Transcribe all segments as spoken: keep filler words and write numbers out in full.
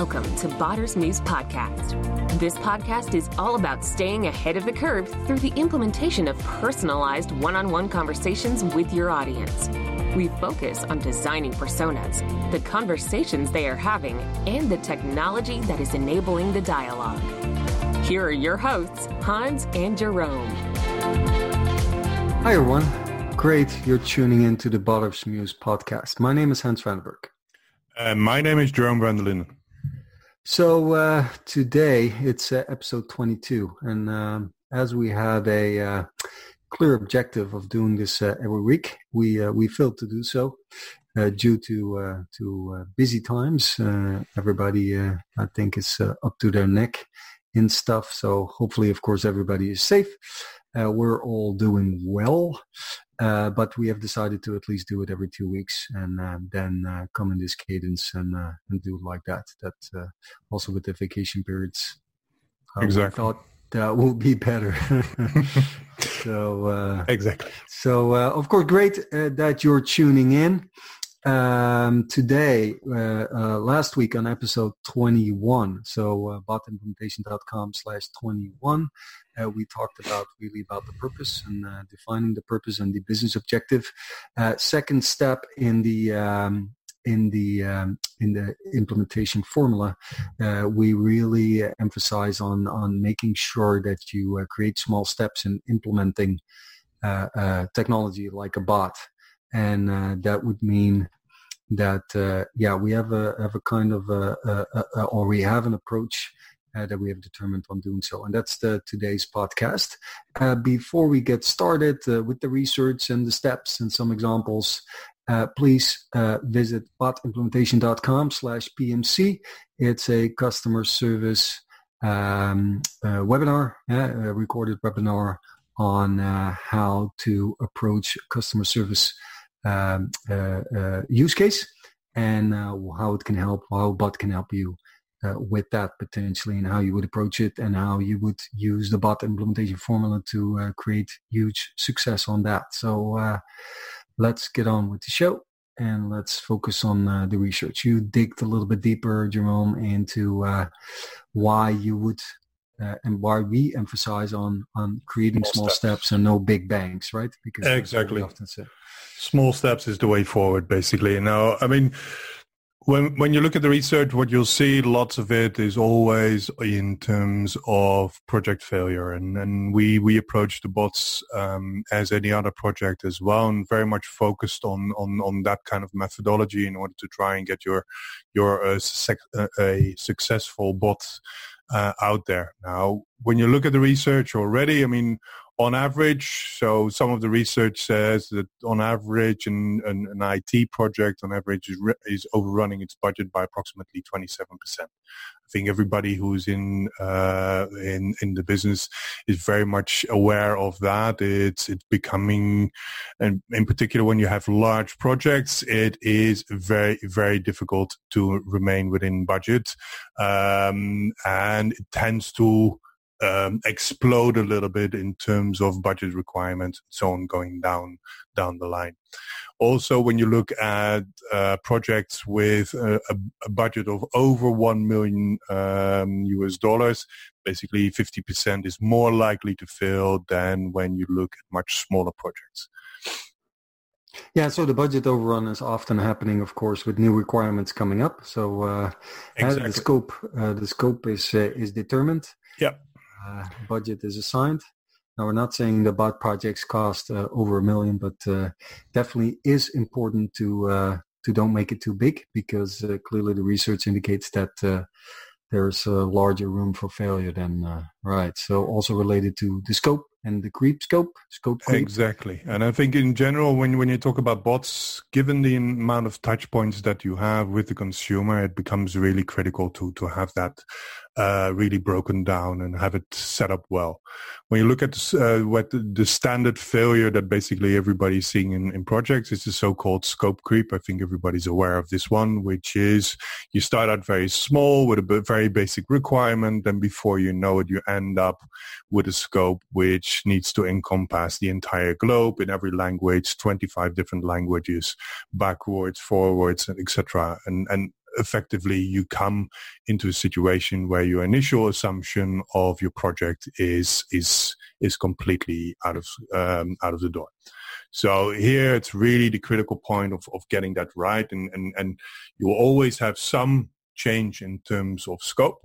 welcome to Botter's Muse Podcast. This podcast is all about staying ahead of the curve through the implementation of personalized one-on-one conversations with your audience. We focus on designing personas, the conversations they are having, and the technology that is enabling the dialogue. Here are your hosts, Hans and Jeroen. Hi, everyone. Great, you're tuning in to the Botter's Muse Podcast. My name is Hans Van den Berg. And my name is Jeroen Van Delen. So uh, today it's uh, episode twenty-two. And um, as we had a uh, clear objective of doing this uh, every week, we uh, we failed to do so uh, due to uh, to uh, busy times. Uh, everybody, uh, I think, is uh, up to their neck in stuff. So hopefully, of course, everybody is safe. Uh, we're all doing well. Uh, but we have decided to at least do it every two weeks and uh, then uh, come in this cadence and uh, and do it like that. That uh, also with the vacation periods, I exactly. thought that would be better. so uh, Exactly. So, uh, of course, great uh, that you're tuning in. Um, today, uh, uh, last week on episode twenty-one, so uh, botimplementation.com slash 21, Uh, we talked about really about the purpose and uh, defining the purpose and the business objective. Uh, second step in the um, in the um, in the implementation formula, uh, we really emphasize on on making sure that you uh, create small steps in implementing uh, uh, technology like a bot, and uh, that would mean that uh, yeah we have a have a kind of a, a, a, a, or we have an approach. Uh, that we have determined on doing so. And that's the today's podcast. Uh, before we get started uh, with the research and the steps and some examples, uh, please uh, visit botimplementation.com slash PMC. It's a customer service um, uh, webinar, uh, a recorded webinar on uh, how to approach customer service um, uh, uh, use case and uh, how it can help, how bot can help you Uh, with that potentially, and how you would approach it and how you would use the bot implementation formula to uh, create huge success on that. So uh, let's get on with the show and let's focus on uh, the research. You digged a little bit deeper, Jeroen, into uh, why you would uh, and why we emphasize on on creating small, small steps. steps and no big bangs, right? Because exactly. Often said. Small steps is the way forward, basically. Now, I mean, When when you look at the research, what you'll see, lots of it is always in terms of project failure. And, and we, we approach the bots um, as any other project as well, and very much focused on, on, on that kind of methodology in order to try and get your your uh, sec, uh, a successful bot uh, out there. Now, when you look at the research already, I mean, on average, so some of the research says that on average an, an, an I T project on average is, re- is overrunning its budget by approximately twenty-seven percent. I think everybody who's in uh, in in the business is very much aware of that. It's, it's becoming, and in particular when you have large projects, it is very, very difficult to remain within budget. Um, and it tends to Um, explode a little bit in terms of budget requirements, so on going down down the line. Also, when you look at uh, projects with a, a, a budget of over one million um, U S dollars, basically fifty percent is more likely to fail than when you look at much smaller projects. Yeah, so the budget overrun is often happening, of course, with new requirements coming up. So uh, exactly. the scope uh, the scope is uh, is determined. Yeah. Uh, budget is assigned. Now, we're not saying the bot projects cost uh, over a million, but uh, definitely is important to uh, to don't make it too big, because uh, clearly the research indicates that uh, there's a larger room for failure than uh, right. So also related to the scope and the creep scope, scope creep. Exactly. And I think in general, when, when you talk about bots, given the amount of touch points that you have with the consumer, it becomes really critical to, to have that uh, really broken down and have it set up well. When you look at uh, what the, the standard failure that basically everybody's seeing in, in projects is the so-called scope creep. I think everybody's aware of this one, which is you start out very small with a very basic requirement, and before you know it, you end up with a scope which needs to encompass the entire globe in every language, twenty-five different languages, backwards, forwards, and et cetera. And and effectively you come into a situation where your initial assumption of your project is is is completely out of um, out of the door. So here it's really the critical point of, of getting that right, and, and, and you will always have some change in terms of scope.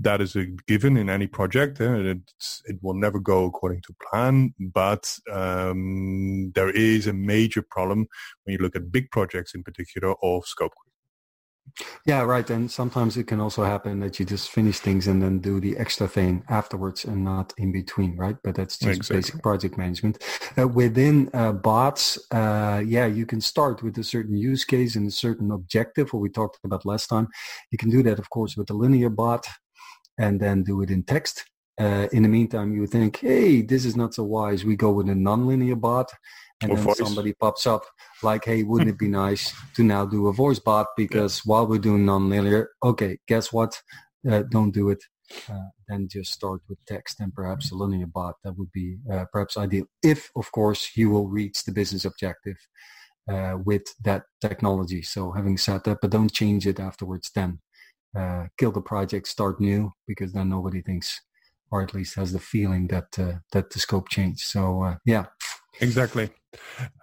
That is a given in any project. It's, it will never go according to plan, but um, there is a major problem when you look at big projects in particular of scope. Yeah, right. And sometimes it can also happen that you just finish things and then do the extra thing afterwards and not in between, right? But that's just exactly. Basic project management. Uh, within uh, bots, uh, yeah, you can start with a certain use case and a certain objective, what we talked about last time. You can do that, of course, with a linear bot and then do it in text. Uh, in the meantime, you think, hey, this is not so wise. We go with a non-linear bot. And then voice. Somebody pops up like, hey, wouldn't it be nice to now do a voice bot? Because yeah. while we're doing non-linear, okay, guess what? Uh, don't do it. Uh, then just start with text and perhaps a linear bot. That would be uh, perhaps ideal. If, of course, you will reach the business objective uh, with that technology. So having said that, but don't change it afterwards then. Uh, kill the project, start new, because then nobody thinks, or at least has the feeling that uh, that the scope changed. So, uh, yeah. Exactly.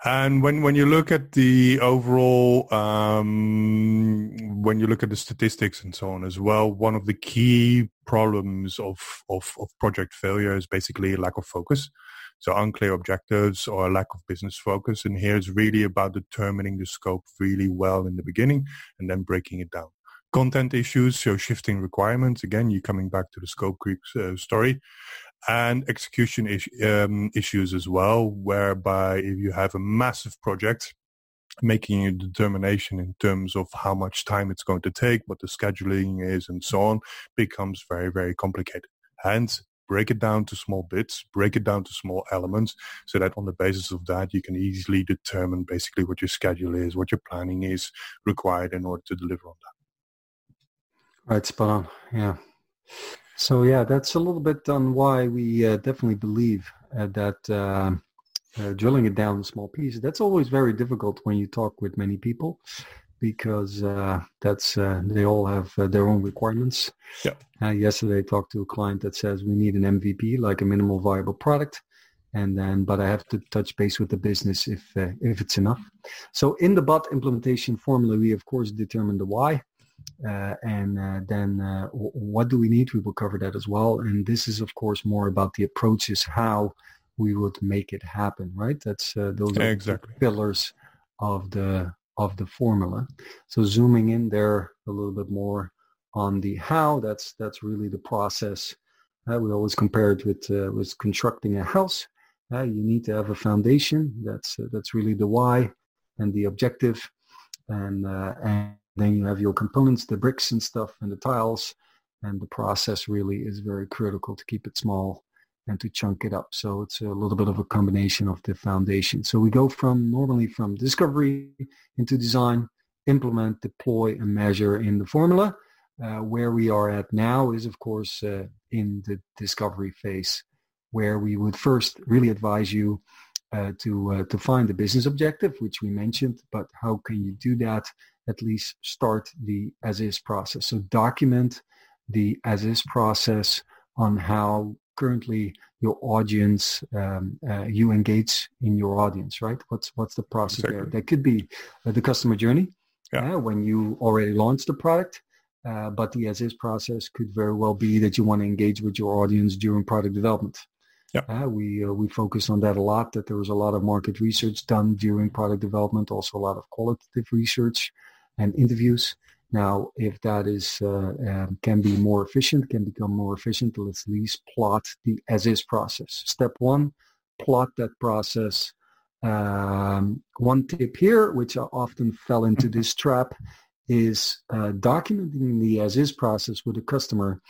And when, when you look at the overall, um, when you look at the statistics and so on as well, one of the key problems of, of, of project failure is basically lack of focus. So unclear objectives or a lack of business focus. And here it's really about determining the scope really well in the beginning and then breaking it down. Content issues, so shifting requirements. Again, you're coming back to the scope creep uh, story. And execution is, um, issues as well, whereby if you have a massive project, making a determination in terms of how much time it's going to take, what the scheduling is and so on, becomes very, very complicated. Hence, break it down to small bits, break it down to small elements, so that on the basis of that, you can easily determine basically what your schedule is, what your planning is required in order to deliver on that. Right, spot on, yeah. So yeah, that's a little bit on why we uh, definitely believe uh, that uh, uh, drilling it down in small pieces, that's always very difficult when you talk with many people, because uh, that's uh, they all have uh, their own requirements. Yeah. Uh, yesterday I talked to a client that says we need an M V P, like a minimal viable product, and then but I have to touch base with the business if uh, if it's enough. So in the bot implementation formula, we of course determine the why. Uh, and uh, then uh, w- what do we need? We will cover that as well. And this is, of course, more about the approaches, how we would make it happen, right? That's uh, those yeah, are exactly. the pillars of the of the formula. So zooming in there a little bit more on the how, that's that's really the process. Uh, we always compare it with, uh, with constructing a house. Uh, you need to have a foundation. That's, uh, that's really the why and the objective. And uh, and then you have your components, the bricks and stuff, and the tiles, and the process really is very critical to keep it small and to chunk it up. So it's a little bit of a combination of the foundation. So we go from normally from discovery into design, implement, deploy, and measure in the formula. Uh, where we are at now is, of course, uh, in the discovery phase, where we would first really advise you uh, to uh, to find the business objective, which we mentioned, but how can you do that? At least start the as-is process. So document the as-is process on how currently your audience, um, uh, you engage in your audience, right? What's what's the process exactly. there? That could be uh, the customer journey yeah. uh, when you already launched the product, uh, but the as-is process could very well be that you want to engage with your audience during product development. Yeah. Uh, we uh, we focus on that a lot, that there was a lot of market research done during product development, also a lot of qualitative research and interviews. Now, if that is uh, um, can be more efficient, can become more efficient, let's at least plot the as-is process. Step one, plot that process. Um, one tip here, which I often fell into this trap, is uh, documenting the as-is process with a customer.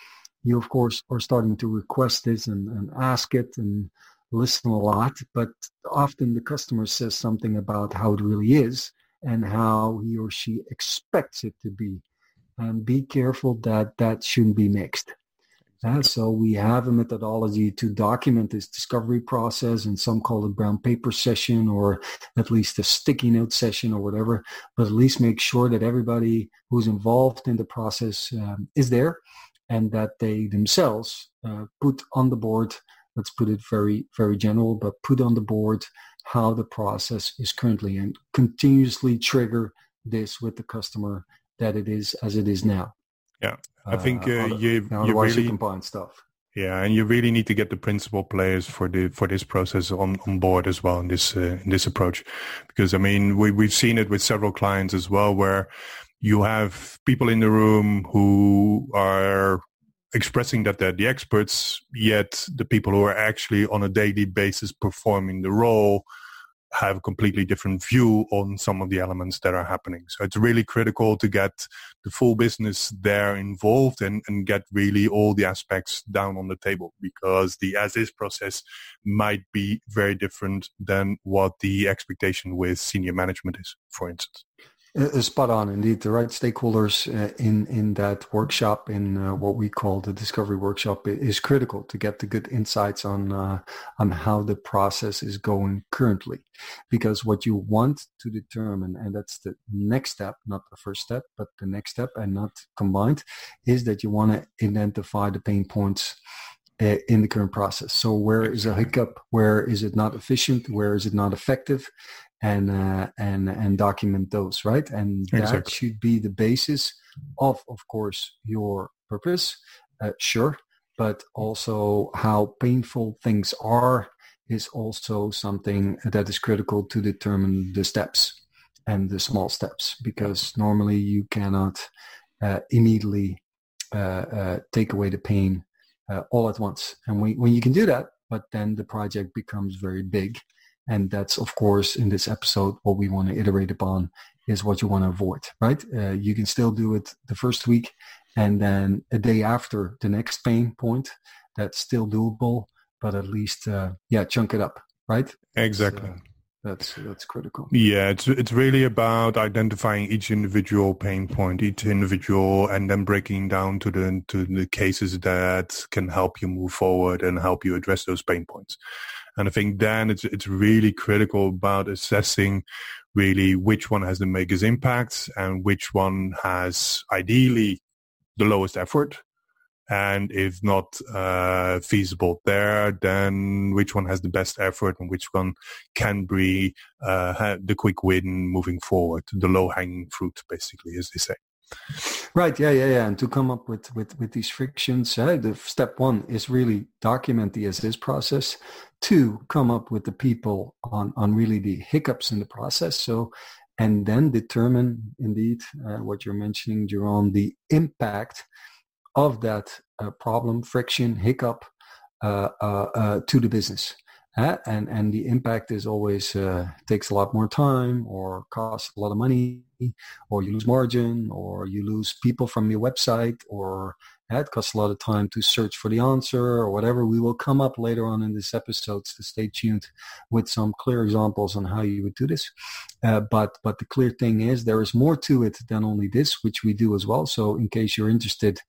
You, of course, are starting to request this and, and ask it and listen a lot, but often the customer says something about how it really is and how he or she expects it to be. And be careful that that shouldn't be mixed. Uh, so we have a methodology to document this discovery process, and some call it brown paper session, or at least a sticky note session or whatever, but at least make sure that everybody who's involved in the process um, is there, and that they themselves uh, put on the board, let's put it very, very general, but put on the board how the process is currently, and continuously trigger this with the customer that it is as it is now. Yeah, I think uh, uh, you you really combine stuff. Yeah, and you really need to get the principal players for the for this process on, on board as well in this uh, in this approach, because I mean we we've seen it with several clients as well, where you have people in the room who are expressing that they're the experts, yet the people who are actually on a daily basis performing the role have a completely different view on some of the elements that are happening. So it's really critical to get the full business there involved and, and get really all the aspects down on the table, because the as-is process might be very different than what the expectation with senior management is, for instance. Uh, spot on, indeed. The right stakeholders uh, in, in that workshop, in uh, what we call the discovery workshop, is critical to get the good insights on uh, on how the process is going currently. Because what you want to determine, and that's the next step, not the first step, but the next step and not combined, is that you want to identify the pain points uh, in the current process. So where is a hiccup? Where is it not efficient? Where is it not effective? And uh, and and document those, right? And that exactly. should be the basis of, of course, your purpose, uh, sure, but also how painful things are is also something that is critical to determine the steps and the small steps, because normally you cannot uh, immediately uh, uh, take away the pain uh, all at once. And when, when you can do that, but then the project becomes very big. And that's, of course, in this episode, what we want to iterate upon is what you want to avoid, right? Uh, you can still do it the first week, and then a day after the next pain point. That's still doable, but at least, uh, yeah, chunk it up, right? Exactly. So, That's that's critical. Yeah, it's it's really about identifying each individual pain point, each individual, and then breaking down to the to the cases that can help you move forward and help you address those pain points. And I think then it's it's really critical about assessing really which one has the biggest impact and which one has ideally the lowest effort. And if not uh, feasible there, then which one has the best effort and which one can be uh, have the quick win moving forward, the low-hanging fruit, basically, as they say. Right, yeah, yeah, yeah. And to come up with, with, with these frictions, uh, the step one is really document the as-is process. Two, come up with the people on, on really the hiccups in the process. So, and then determine, indeed, uh, what you're mentioning, Jeroen, the impact of that uh, problem, friction, hiccup uh, uh, uh, to the business. Uh, and, and the impact is always uh, takes a lot more time or costs a lot of money, or you lose margin, or you lose people from your website, or uh, it costs a lot of time to search for the answer or whatever. We will come up later on in this episode, so stay tuned with some clear examples on how you would do this. Uh, but but the clear thing is there is more to it than only this, which we do as well. So in case you're interested,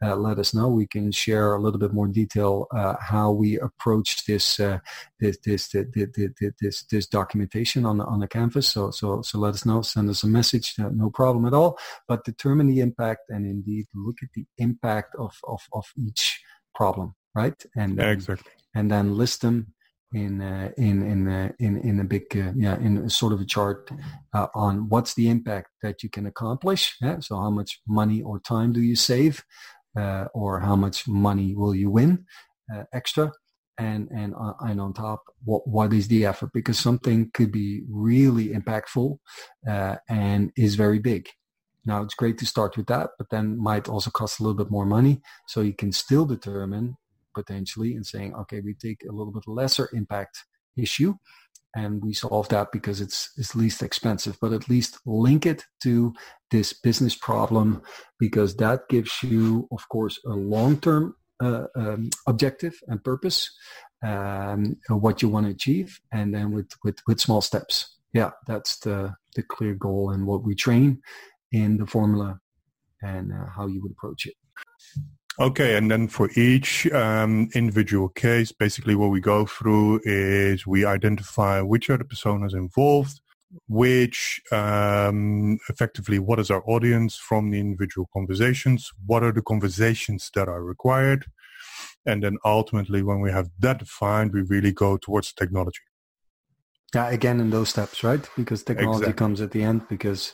Uh, let us know. We can share a little bit more detail uh, how we approach this uh, this, this, this, this this this documentation on the, on the canvas. So so so let us know. Send us a message. Uh, no problem at all. But determine the impact, and indeed look at the impact of of, of each problem, right? And then, exactly. And then list them in uh, in in uh, in in a big uh, yeah in a sort of a chart uh, on what's the impact that you can accomplish. Yeah? So how much money or time do you save? Uh, or how much money will you win uh, extra? And and uh, and on top, what what is the effort? Because something could be really impactful uh, and is very big. Now, it's great to start with that, but then might also cost a little bit more money. So you can still determine potentially in saying, okay, we take a little bit lesser impact issue and we solve that because it's it's least expensive, but at least link it to this business problem, because that gives you, of course, a long-term uh, um, objective and purpose, um, what you want to achieve, and then with, with, with small steps. Yeah, that's the, the clear goal and what we train in the formula and uh, how you would approach it. Okay, and then for each um, individual case, basically what we go through is we identify which are the personas involved, which um, effectively what is our audience from the individual conversations, what are the conversations that are required, and then ultimately when we have that defined, we really go towards technology. Yeah, again in those steps, right? Because technology exactly. comes at the end, because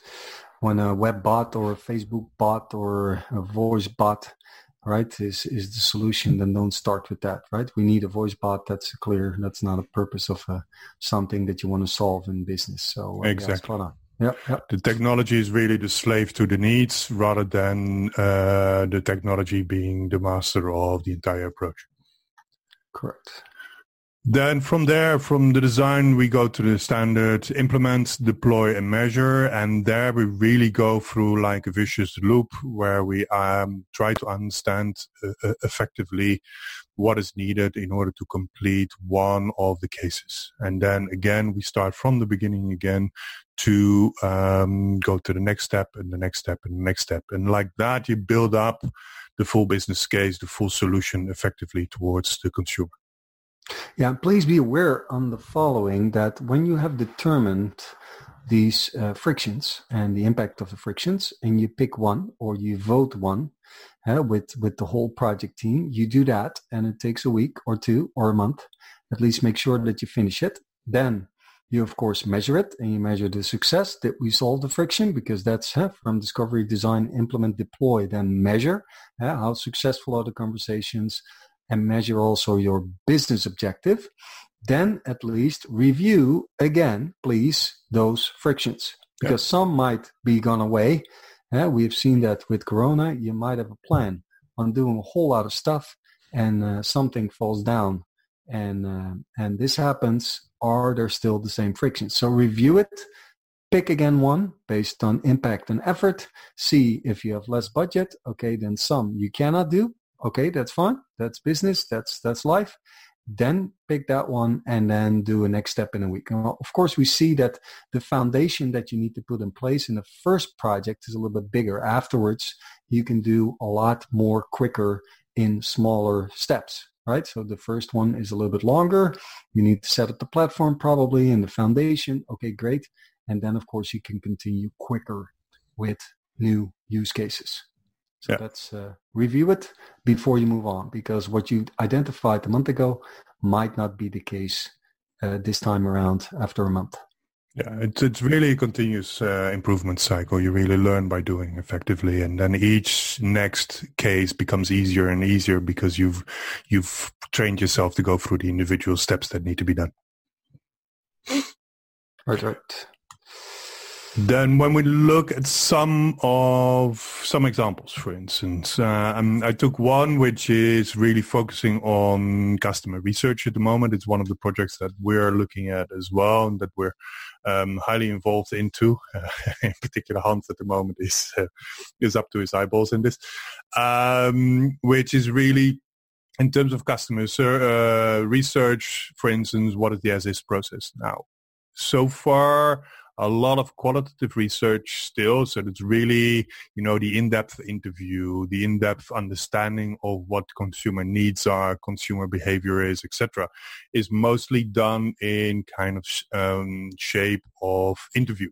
when a web bot or a Facebook bot or a voice bot, right, is, is the solution, then don't start with that, right? We need a voice bot that's clear. That's not a purpose of uh, something that you want to solve in business. So uh, exactly. Yeah, yep, yep. The technology is really the slave to the needs rather than uh, the technology being the master of the entire approach. Correct. Then from there, from the design, we go to the standard implement, deploy, and measure. And there we really go through like a vicious loop where we um, try to understand uh, effectively what is needed in order to complete one of the cases. And then again, we start from the beginning again to um, go to the next step and the next step and the next step. And like that, you build up the full business case, the full solution effectively towards the consumer. Yeah, please be aware on the following that when you have determined these uh, frictions and the impact of the frictions, and you pick one or you vote one uh, with, with the whole project team, you do that and it takes a week or two or a month. At least make sure that you finish it. Then you, of course, measure it, and you measure the success that we solve the friction, because that's uh, from discovery, design, implement, deploy, then measure uh, how successful are the conversations, and measure also your business objective. Then at least review again, please, those frictions, because yeah. some might be gone away. Yeah, we have seen that with Corona. You might have a plan on doing a whole lot of stuff, and uh, something falls down, and uh, and this happens. Are there still the same frictions? So review it. Pick again one based on impact and effort. See if you have less budget. Okay, then some you cannot do. Okay, that's fine. That's business. That's that's life. Then pick that one and then do a next step in a week. And of course, we see that the foundation that you need to put in place in the first project is a little bit bigger. Afterwards, you can do a lot more quicker in smaller steps, right? So the first one is a little bit longer. You need to set up the platform probably and the foundation. Okay, great. And then, of course, you can continue quicker with new use cases. So yeah. that's uh, review it before you move on, because what you identified a month ago might not be the case uh, this time around after a month. Yeah, it's, it's really a continuous uh, improvement cycle. You really learn by doing effectively, and then each next case becomes easier and easier because you've you've trained yourself to go through the individual steps that need to be done. Right, right. Then when we look at some of some examples, for instance, uh, and I took one which is really focusing on customer research at the moment. It's one of the projects that we're looking at as well and that we're um, highly involved into. Uh, in particular, Hans at the moment is uh, is up to his eyeballs in this, um, which is really in terms of customer uh, research, for instance, what is the as-is process now? So far, a lot of qualitative research still, so it's really, you know, the in-depth interview, the in-depth understanding of what consumer needs are, consumer behavior is, et cetera, is mostly done in kind of um, shape of interview,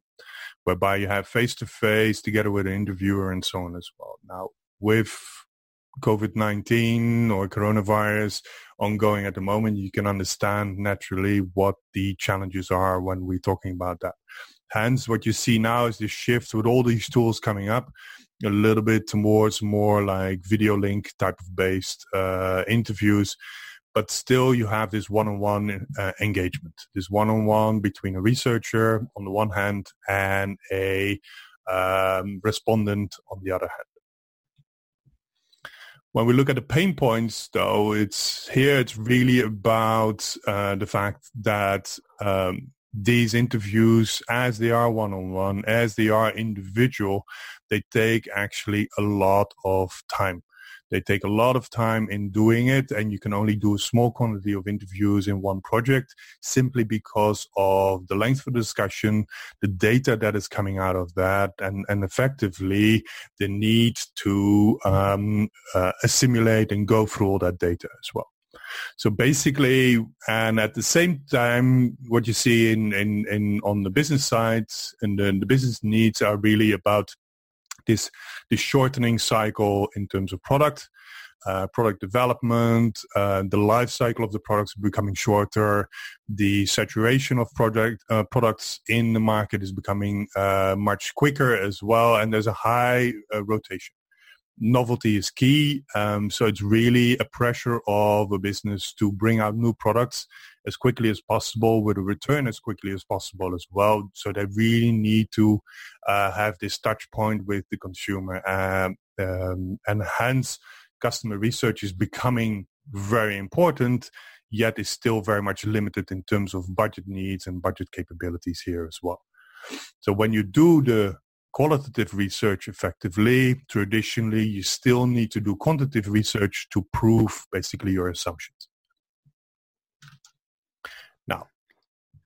whereby you have face-to-face together with an interviewer and so on as well. Now, with covid nineteen or coronavirus ongoing at the moment, you can understand naturally what the challenges are when we're talking about that. Hence, what you see now is the shift with all these tools coming up a little bit towards more like video link type of based uh, interviews. But still, you have this one-on-one uh, engagement, this one-on-one between a researcher on the one hand and a um, respondent on the other hand. When we look at the pain points, though, it's here it's really about uh, the fact that um, these interviews, as they are one-on-one, as they are individual, they take actually a lot of time. They take a lot of time in doing it, and you can only do a small quantity of interviews in one project simply because of the length of the discussion, the data that is coming out of that, and, and effectively the need to um, uh, assimilate and go through all that data as well. So basically, and at the same time, what you see in, in, in on the business side and the, the business needs are really about this, this shortening cycle in terms of product, uh, product development, uh, the life cycle of the products becoming shorter, the saturation of product uh, products in the market is becoming uh, much quicker as well, and there's a high uh, rotation. Novelty is key, um, so it's really a pressure of a business to bring out new products as quickly as possible with a return as quickly as possible as well. So they really need to uh, have this touch point with the consumer, um, um, and hence customer research is becoming very important, yet is still very much limited in terms of budget needs and budget capabilities here as well. So when you do the qualitative research effectively, traditionally, you still need to do quantitative research to prove basically your assumptions. Now,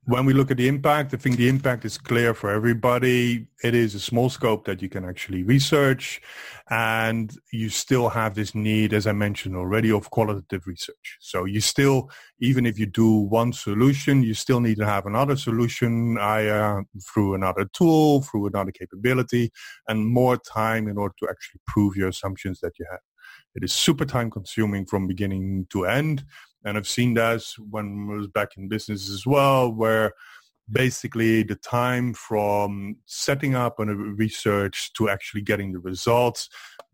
when we look at the impact, I think the impact is clear for everybody. It is a small scope that you can actually research, and you still have this need, as I mentioned already, of qualitative research. So you still, even if you do one solution, you still need to have another solution either through another tool, through another capability, and more time in order to actually prove your assumptions that you have. It is super time consuming from beginning to end. And I've seen that when I was back in business as well, where basically the time from setting up a research to actually getting the results,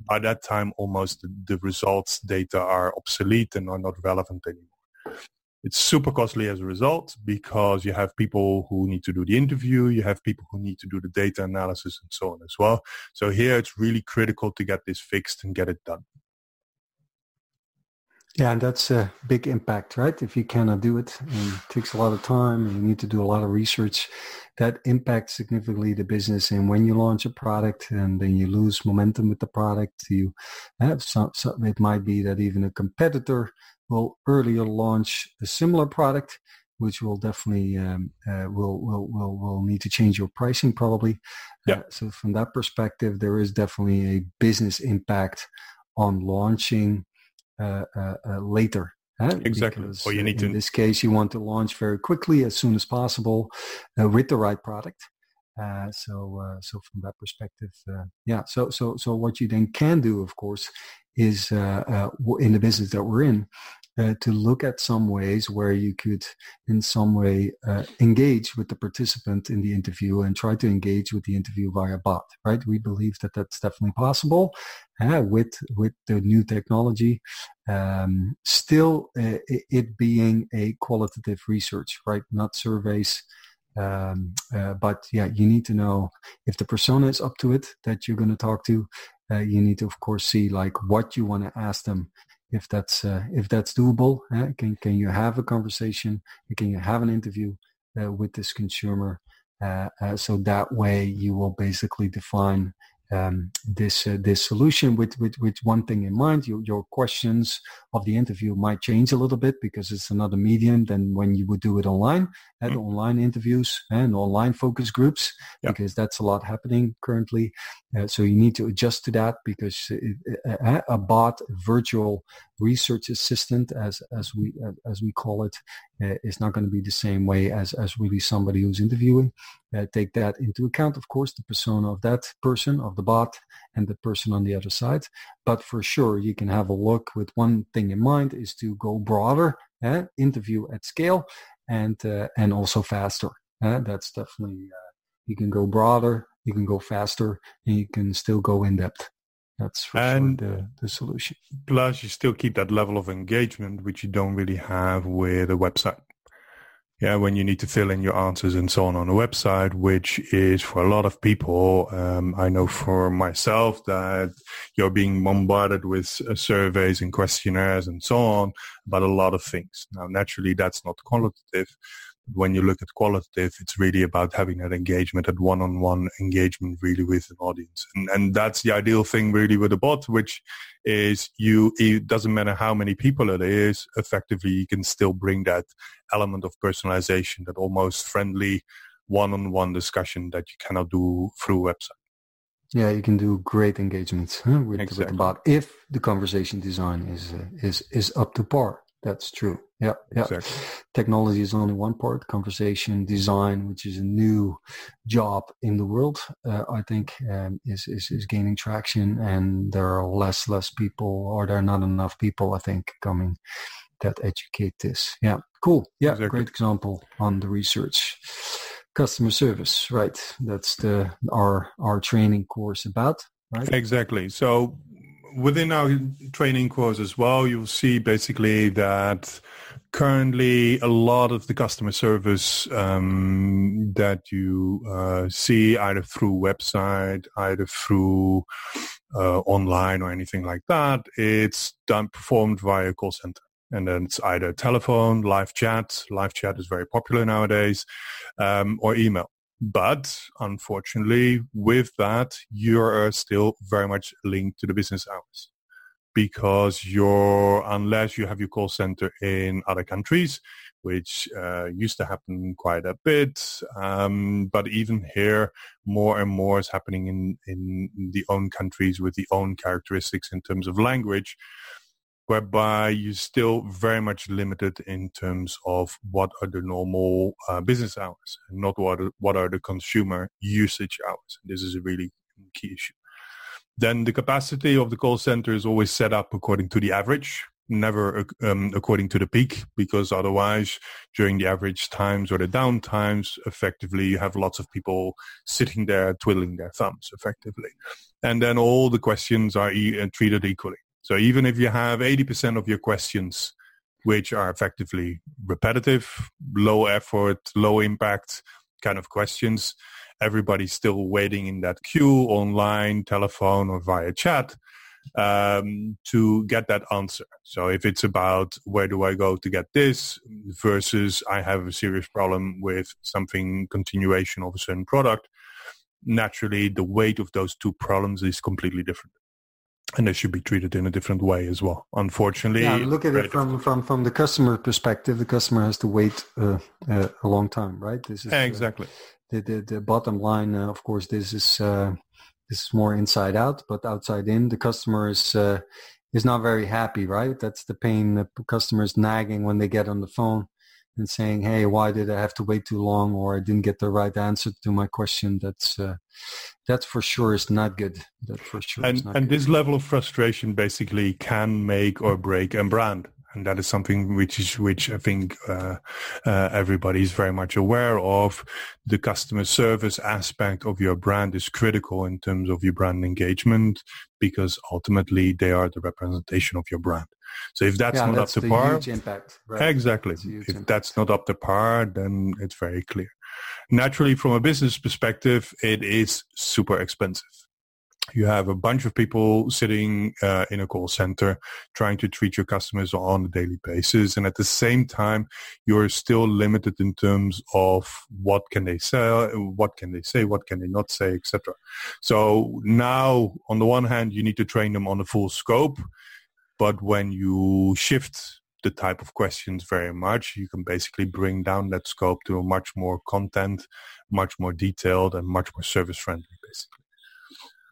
by that time almost the results data are obsolete and are not relevant anymore. It's super costly as a result because you have people who need to do the interview, you have people who need to do the data analysis and so on as well. So here it's really critical to get this fixed and get it done. Yeah, and that's a big impact, right? If you cannot do it, and it takes a lot of time and you need to do a lot of research, that impacts significantly the business. And when you launch a product and then you lose momentum with the product, you have some, some, it might be that even a competitor will earlier launch a similar product, which will definitely um, uh, will, will, will, will need to change your pricing probably. Yeah. Uh, so from that perspective, there is definitely a business impact on launching Uh, uh, uh, later. Huh? Exactly. Because or you need in to. In this case, you want to launch very quickly, as soon as possible, uh, with the right product. Uh, so, uh, so from that perspective, uh, yeah. So, so, so what you then can do, of course, is uh, uh, in the business that we're in, uh, to look at some ways where you could, in some way, uh, engage with the participant in the interview and try to engage with the interview via bot. Right? We believe that that's definitely possible. Uh, with with the new technology, um, still uh, it, it being a qualitative research, right? Not surveys, um, uh, but yeah, you need to know if the persona is up to it that you're going to talk to. Uh, you need to, of course, see like what you want to ask them. If that's uh, if that's doable, uh, can can you have a conversation? Can you have an interview uh, with this consumer? Uh, uh, so that way, you will basically define Um, this uh, this solution with, with, with one thing in mind. Your, your questions of the interview might change a little bit because it's another medium than when you would do it online, at mm-hmm. online interviews and online focus groups, yeah. because that's a lot happening currently. Uh, so you need to adjust to that because it, a, a bot, virtual research assistant, as as we as we call it, uh, is not going to be the same way as as really somebody who's interviewing. Uh, take that into account, of course, the persona of that person, of the bot, and the person on the other side. But for sure, you can have a look with one thing in mind is to go broader, uh, interview at scale, and uh, and also faster. Uh, that's definitely, uh, you can go broader, you can go faster, and you can still go in depth. That's for and sure the, the solution. Plus, you still keep that level of engagement, which you don't really have with a website. Yeah, when you need to fill in your answers and so on on a website, which is for a lot of people, um, I know for myself that you're being bombarded with uh, surveys and questionnaires and so on about a lot of things. Now, naturally, that's not qualitative. When you look at qualitative, it's really about having that engagement, that one-on-one engagement really with an audience. And and that's the ideal thing really with a bot, which is you, it doesn't matter how many people it is, effectively you can still bring that element of personalization, that almost friendly one-on-one discussion that you cannot do through a website. Yeah, you can do great engagements huh, with, exactly. with the bot if the conversation design is uh, is is up to par. That's true. Yeah, yeah. Exactly. Technology is only one part. Conversation design, which is a new job in the world, uh, I think, um, is, is is gaining traction, and there are less less people, or there are not enough people, I think, coming that educate this. Yeah, cool. Yeah, exactly. Great example on the research. Customer service, right? That's the our our training course about, right? Exactly. So within our training course as well, you'll see basically that currently a lot of the customer service um, that you uh, see either through website, either through uh, online or anything like that, it's done performed via a call center. And then it's either telephone, live chat. Live chat is very popular nowadays, um, or email. But unfortunately, with that, you're still very much linked to the business hours, because you're, unless you have your call center in other countries, which uh, used to happen quite a bit, um, but even here, more and more is happening in, in the own countries with the own characteristics in terms of language, whereby you're still very much limited in terms of what are the normal uh, business hours and not what are, what are the consumer usage hours. This is a really key issue. Then the capacity of the call center is always set up according to the average, never um, according to the peak, because otherwise during the average times or the down times, effectively you have lots of people sitting there twiddling their thumbs effectively. And then all the questions are e- treated equally. So even if you have eighty percent of your questions, which are effectively repetitive, low effort, low impact kind of questions, everybody's still waiting in that queue online, telephone, or via chat um, to get that answer. So if it's about where do I go to get this versus I have a serious problem with something, continuation of a certain product, naturally the weight of those two problems is completely different. And they should be treated in a different way as well. Unfortunately, yeah, look at it from, from, from the customer perspective. The customer has to wait uh, uh, a long time, right? This is exactly uh, the, the the bottom line. Uh, of course, this is uh, this is more inside out, but outside in, the customer is uh, is not very happy, right? That's the pain. The customer is nagging when they get on the phone and saying, "Hey, why did I have to wait too long?" Or I didn't get the right answer to my question. That's uh, that for sure is not good. That for sure. And, is not and good. This level of frustration basically can make or break a brand, and that is something which is which I think uh, uh, everybody is very much aware of. The customer service aspect of your brand is critical in terms of your brand engagement, because ultimately they are the representation of your brand. So if that's yeah, not that's up to par, huge impact, right? Exactly. That's if impact. That's not up to par, then it's very clear. Naturally, from a business perspective, it is super expensive. You have a bunch of people sitting uh, in a call center trying to treat your customers on a daily basis. And at the same time, you're still limited in terms of what can they sell, what can they say, what can they not say, et cetera. So now, on the one hand, you need to train them on the full scope. But when you shift the type of questions very much, you can basically bring down that scope to a much more content, much more detailed, and much more service-friendly, basically.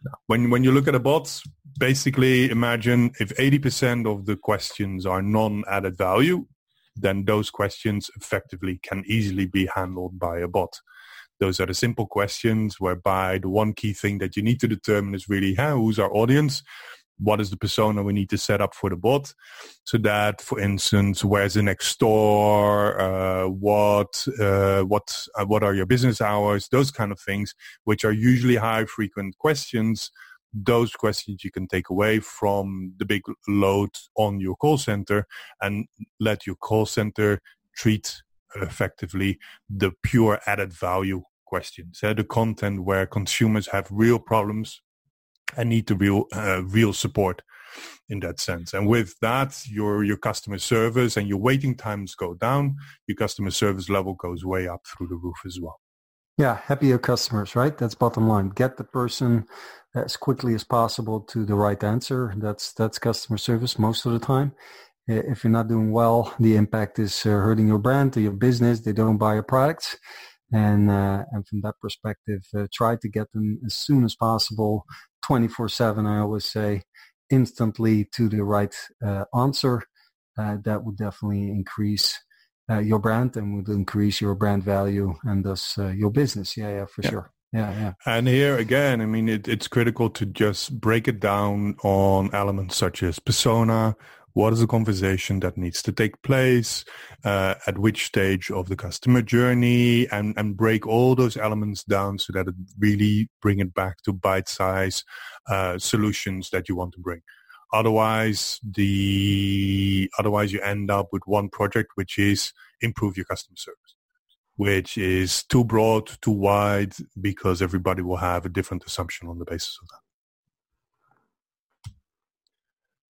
Yeah. When when you look at a bot, basically imagine if eighty percent of the questions are non-added value, then those questions effectively can easily be handled by a bot. Those are the simple questions whereby the one key thing that you need to determine is really, hey, who's our audience? What is the persona we need to set up for the bot? So that, for instance, where's the next store? Uh, what uh, what uh, what are your business hours? Those kind of things, which are usually high frequent questions. Those questions you can take away from the big load on your call center and let your call center treat effectively the pure added value questions, uh, the content where consumers have real problems and need the real, uh, real support. in that sense. And with that, your your customer service and your waiting times go down. Your customer service level goes way up through the roof as well. Yeah, happier customers, right? That's bottom line. Get the person as quickly as possible to the right answer. That's that's customer service most of the time. If you're not doing well, the impact is hurting your brand, to your business. They don't buy your products. And uh, and from that perspective, uh, try to get them as soon as possible, twenty-four seven, I always say, instantly to the right uh, answer. Uh, that would definitely increase uh, your brand and would increase your brand value and thus uh, your business. Yeah, yeah, for yeah. sure. Yeah, yeah. And here again, I mean, it, it's critical to just break it down on elements such as persona. What is the conversation that needs to take place, uh, at which stage of the customer journey, and, and break all those elements down so that it really bring it back to bite-size uh, solutions that you want to bring. Otherwise, the otherwise you end up with one project, which is improve your customer service, which is too broad, too wide, because everybody will have a different assumption on the basis of that.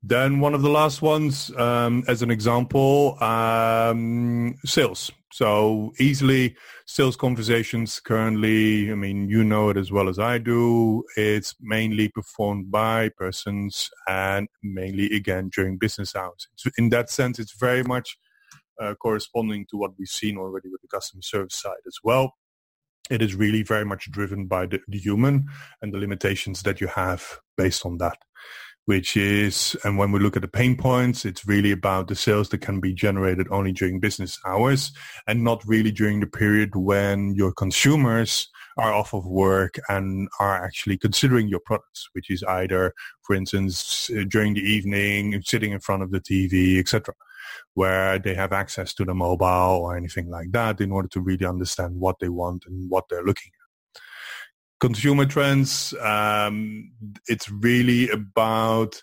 Then one of the last ones, um, as an example, um, sales. So easily, sales conversations currently, I mean, you know it as well as I do, it's mainly performed by persons and mainly, again, during business hours. So in that sense, it's very much uh, corresponding to what we've seen already with the customer service side as well. It is really very much driven by the, the human and the limitations that you have based on that. Which is, and when we look at the pain points, it's really about the sales that can be generated only during business hours and not really during the period when your consumers are off of work and are actually considering your products, which is either, for instance, during the evening, sitting in front of the T V, et cetera, where they have access to the mobile or anything like that in order to really understand what they want and what they're looking at. Consumer trends, um, it's really about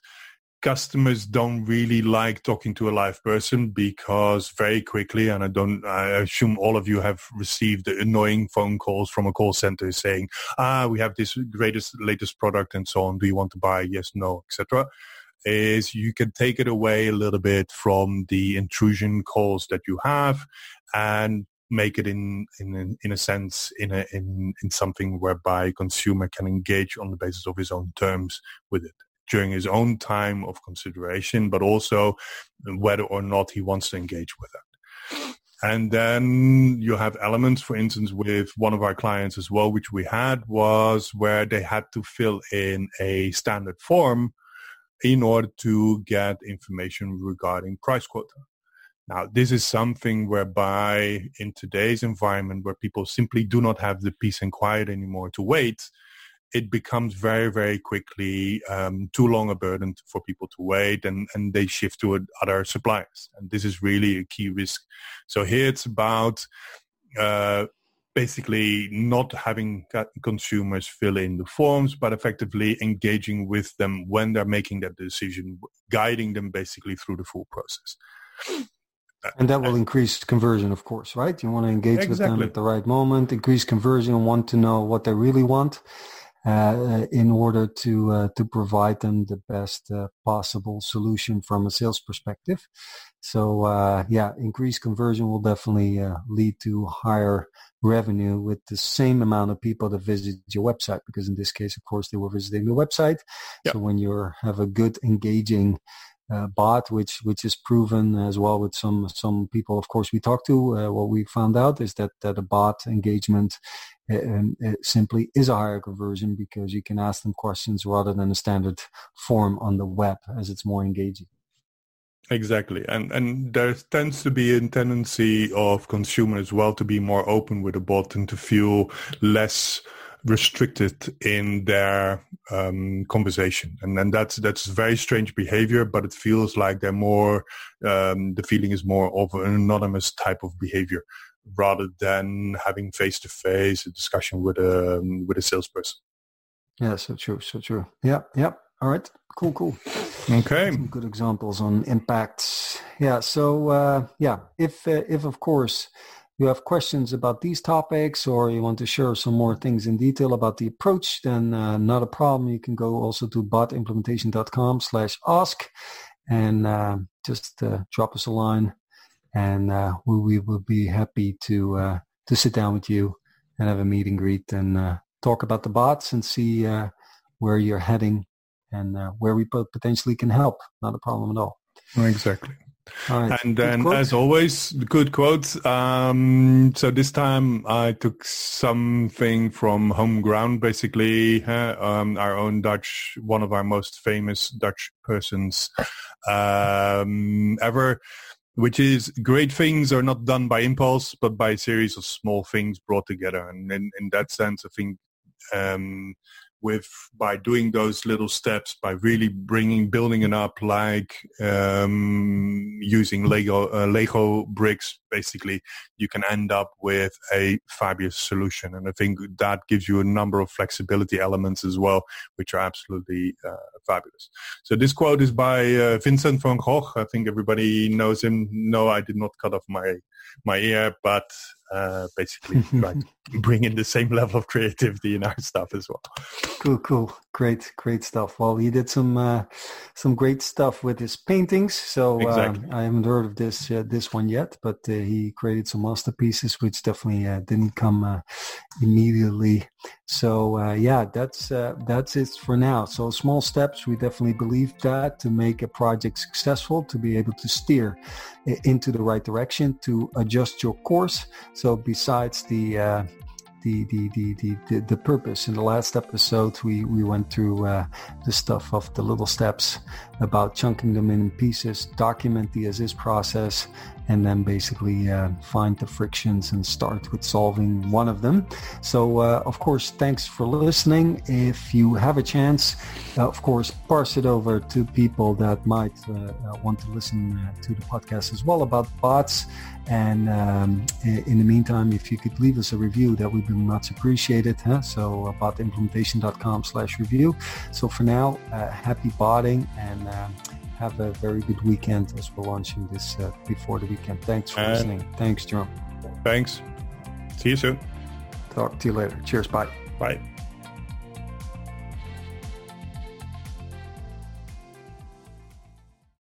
customers don't really like talking to a live person because very quickly, and I don't, I assume all of you have received annoying phone calls from a call center saying, ah, we have this greatest, latest product and so on. Do you want to buy? Yes, no, et cetera. Is you can take it away a little bit from the intrusion calls that you have and make it in in in a sense in a in in something whereby a consumer can engage on the basis of his own terms with it during his own time of consideration, but also whether or not he wants to engage with that. And then you have elements, for instance, with one of our clients as well, which we had, was where they had to fill in a standard form in order to get information regarding price quota. Now, this is something whereby in today's environment where people simply do not have the peace and quiet anymore to wait, it becomes very, very quickly um, too long a burden for people to wait, and, and they shift to other suppliers. And this is really a key risk. So here it's about uh, basically not having consumers fill in the forms, but effectively engaging with them when they're making that decision, guiding them basically through the full process. And that will increase conversion, of course, right? You want to engage exactly. with them at the right moment, increase conversion, want to know what they really want uh, in order to uh, to provide them the best uh, possible solution from a sales perspective. So, uh, yeah, increased conversion will definitely uh, lead to higher revenue with the same amount of people that visit your website, because in this case, of course, they were visiting the website. Yep. So when you have a good engaging Uh, bot, which which is proven as well with some some people, of course, we talked to, uh, what we found out is that that a bot engagement uh, um, simply is a higher conversion because you can ask them questions rather than a standard form on the web, as it's more engaging. Exactly. And and there tends to be a tendency of consumers as well to be more open with a bot and to feel less restricted in their um, conversation, and and that's that's very strange behavior. But it feels like they're more. Um, the feeling is more of an anonymous type of behavior, rather than having face to face a discussion with a with a salesperson. Yeah, so true, so true. Yeah, yeah. All right, cool, cool. Okay. Some good examples on impacts. Yeah. So uh, yeah, if uh, if of course. you have questions about these topics, or you want to share some more things in detail about the approach, then uh, not a problem. You can go also to botimplementation dot com slash ask and uh, just uh, drop us a line, and uh, we, we will be happy to uh, to sit down with you and have a meet and greet and uh, talk about the bots and see uh, where you're heading and uh, where we potentially can help. Not a problem at all. Exactly. All right. And then, as always, good quotes. Um, so this time I took something from home ground, basically, uh, um, our own Dutch, one of our most famous Dutch persons um, ever, which is, great things are not done by impulse, but by a series of small things brought together. And in, in that sense, I think um, with by doing those little steps, by really bringing, building it up, like um, using Lego, uh, Lego bricks, basically, you can end up with a fabulous solution. And I think that gives you a number of flexibility elements as well, which are absolutely uh, fabulous. So this quote is by uh, Vincent van Gogh. I think everybody knows him. No, I did not cut off my my ear, but uh, basically try to bring in the same level of creativity in our stuff as well. Cool, cool. Great, great stuff. Well, he did some uh, some great stuff with his paintings. So exactly. uh, I haven't heard of this uh, this one yet, but uh, he created some masterpieces, which definitely uh, didn't come uh, immediately. So uh, yeah, that's uh, that's it for now. So small steps. We definitely believe that to make a project successful, to be able to steer into the right direction, to adjust your course. So besides the uh, The, the the the the purpose, in the last episode we we went through uh, the stuff of the little steps, about chunking them in pieces, document the as is process, and then basically uh, find the frictions and start with solving one of them. So uh, of course, thanks for listening. If you have a chance, uh, of course, pass it over to people that might uh, want to listen uh, to the podcast as well about bots. And um, in the meantime, if you could leave us a review, that would be much appreciated. Huh? So uh, botimplementation dot com slash review. So for now, uh, happy botting, and um, have a very good weekend as we're launching this uh, before the weekend. Thanks for uh, listening. Thanks, Jeroen. Thanks. See you soon. Talk to you later. Cheers. Bye. Bye.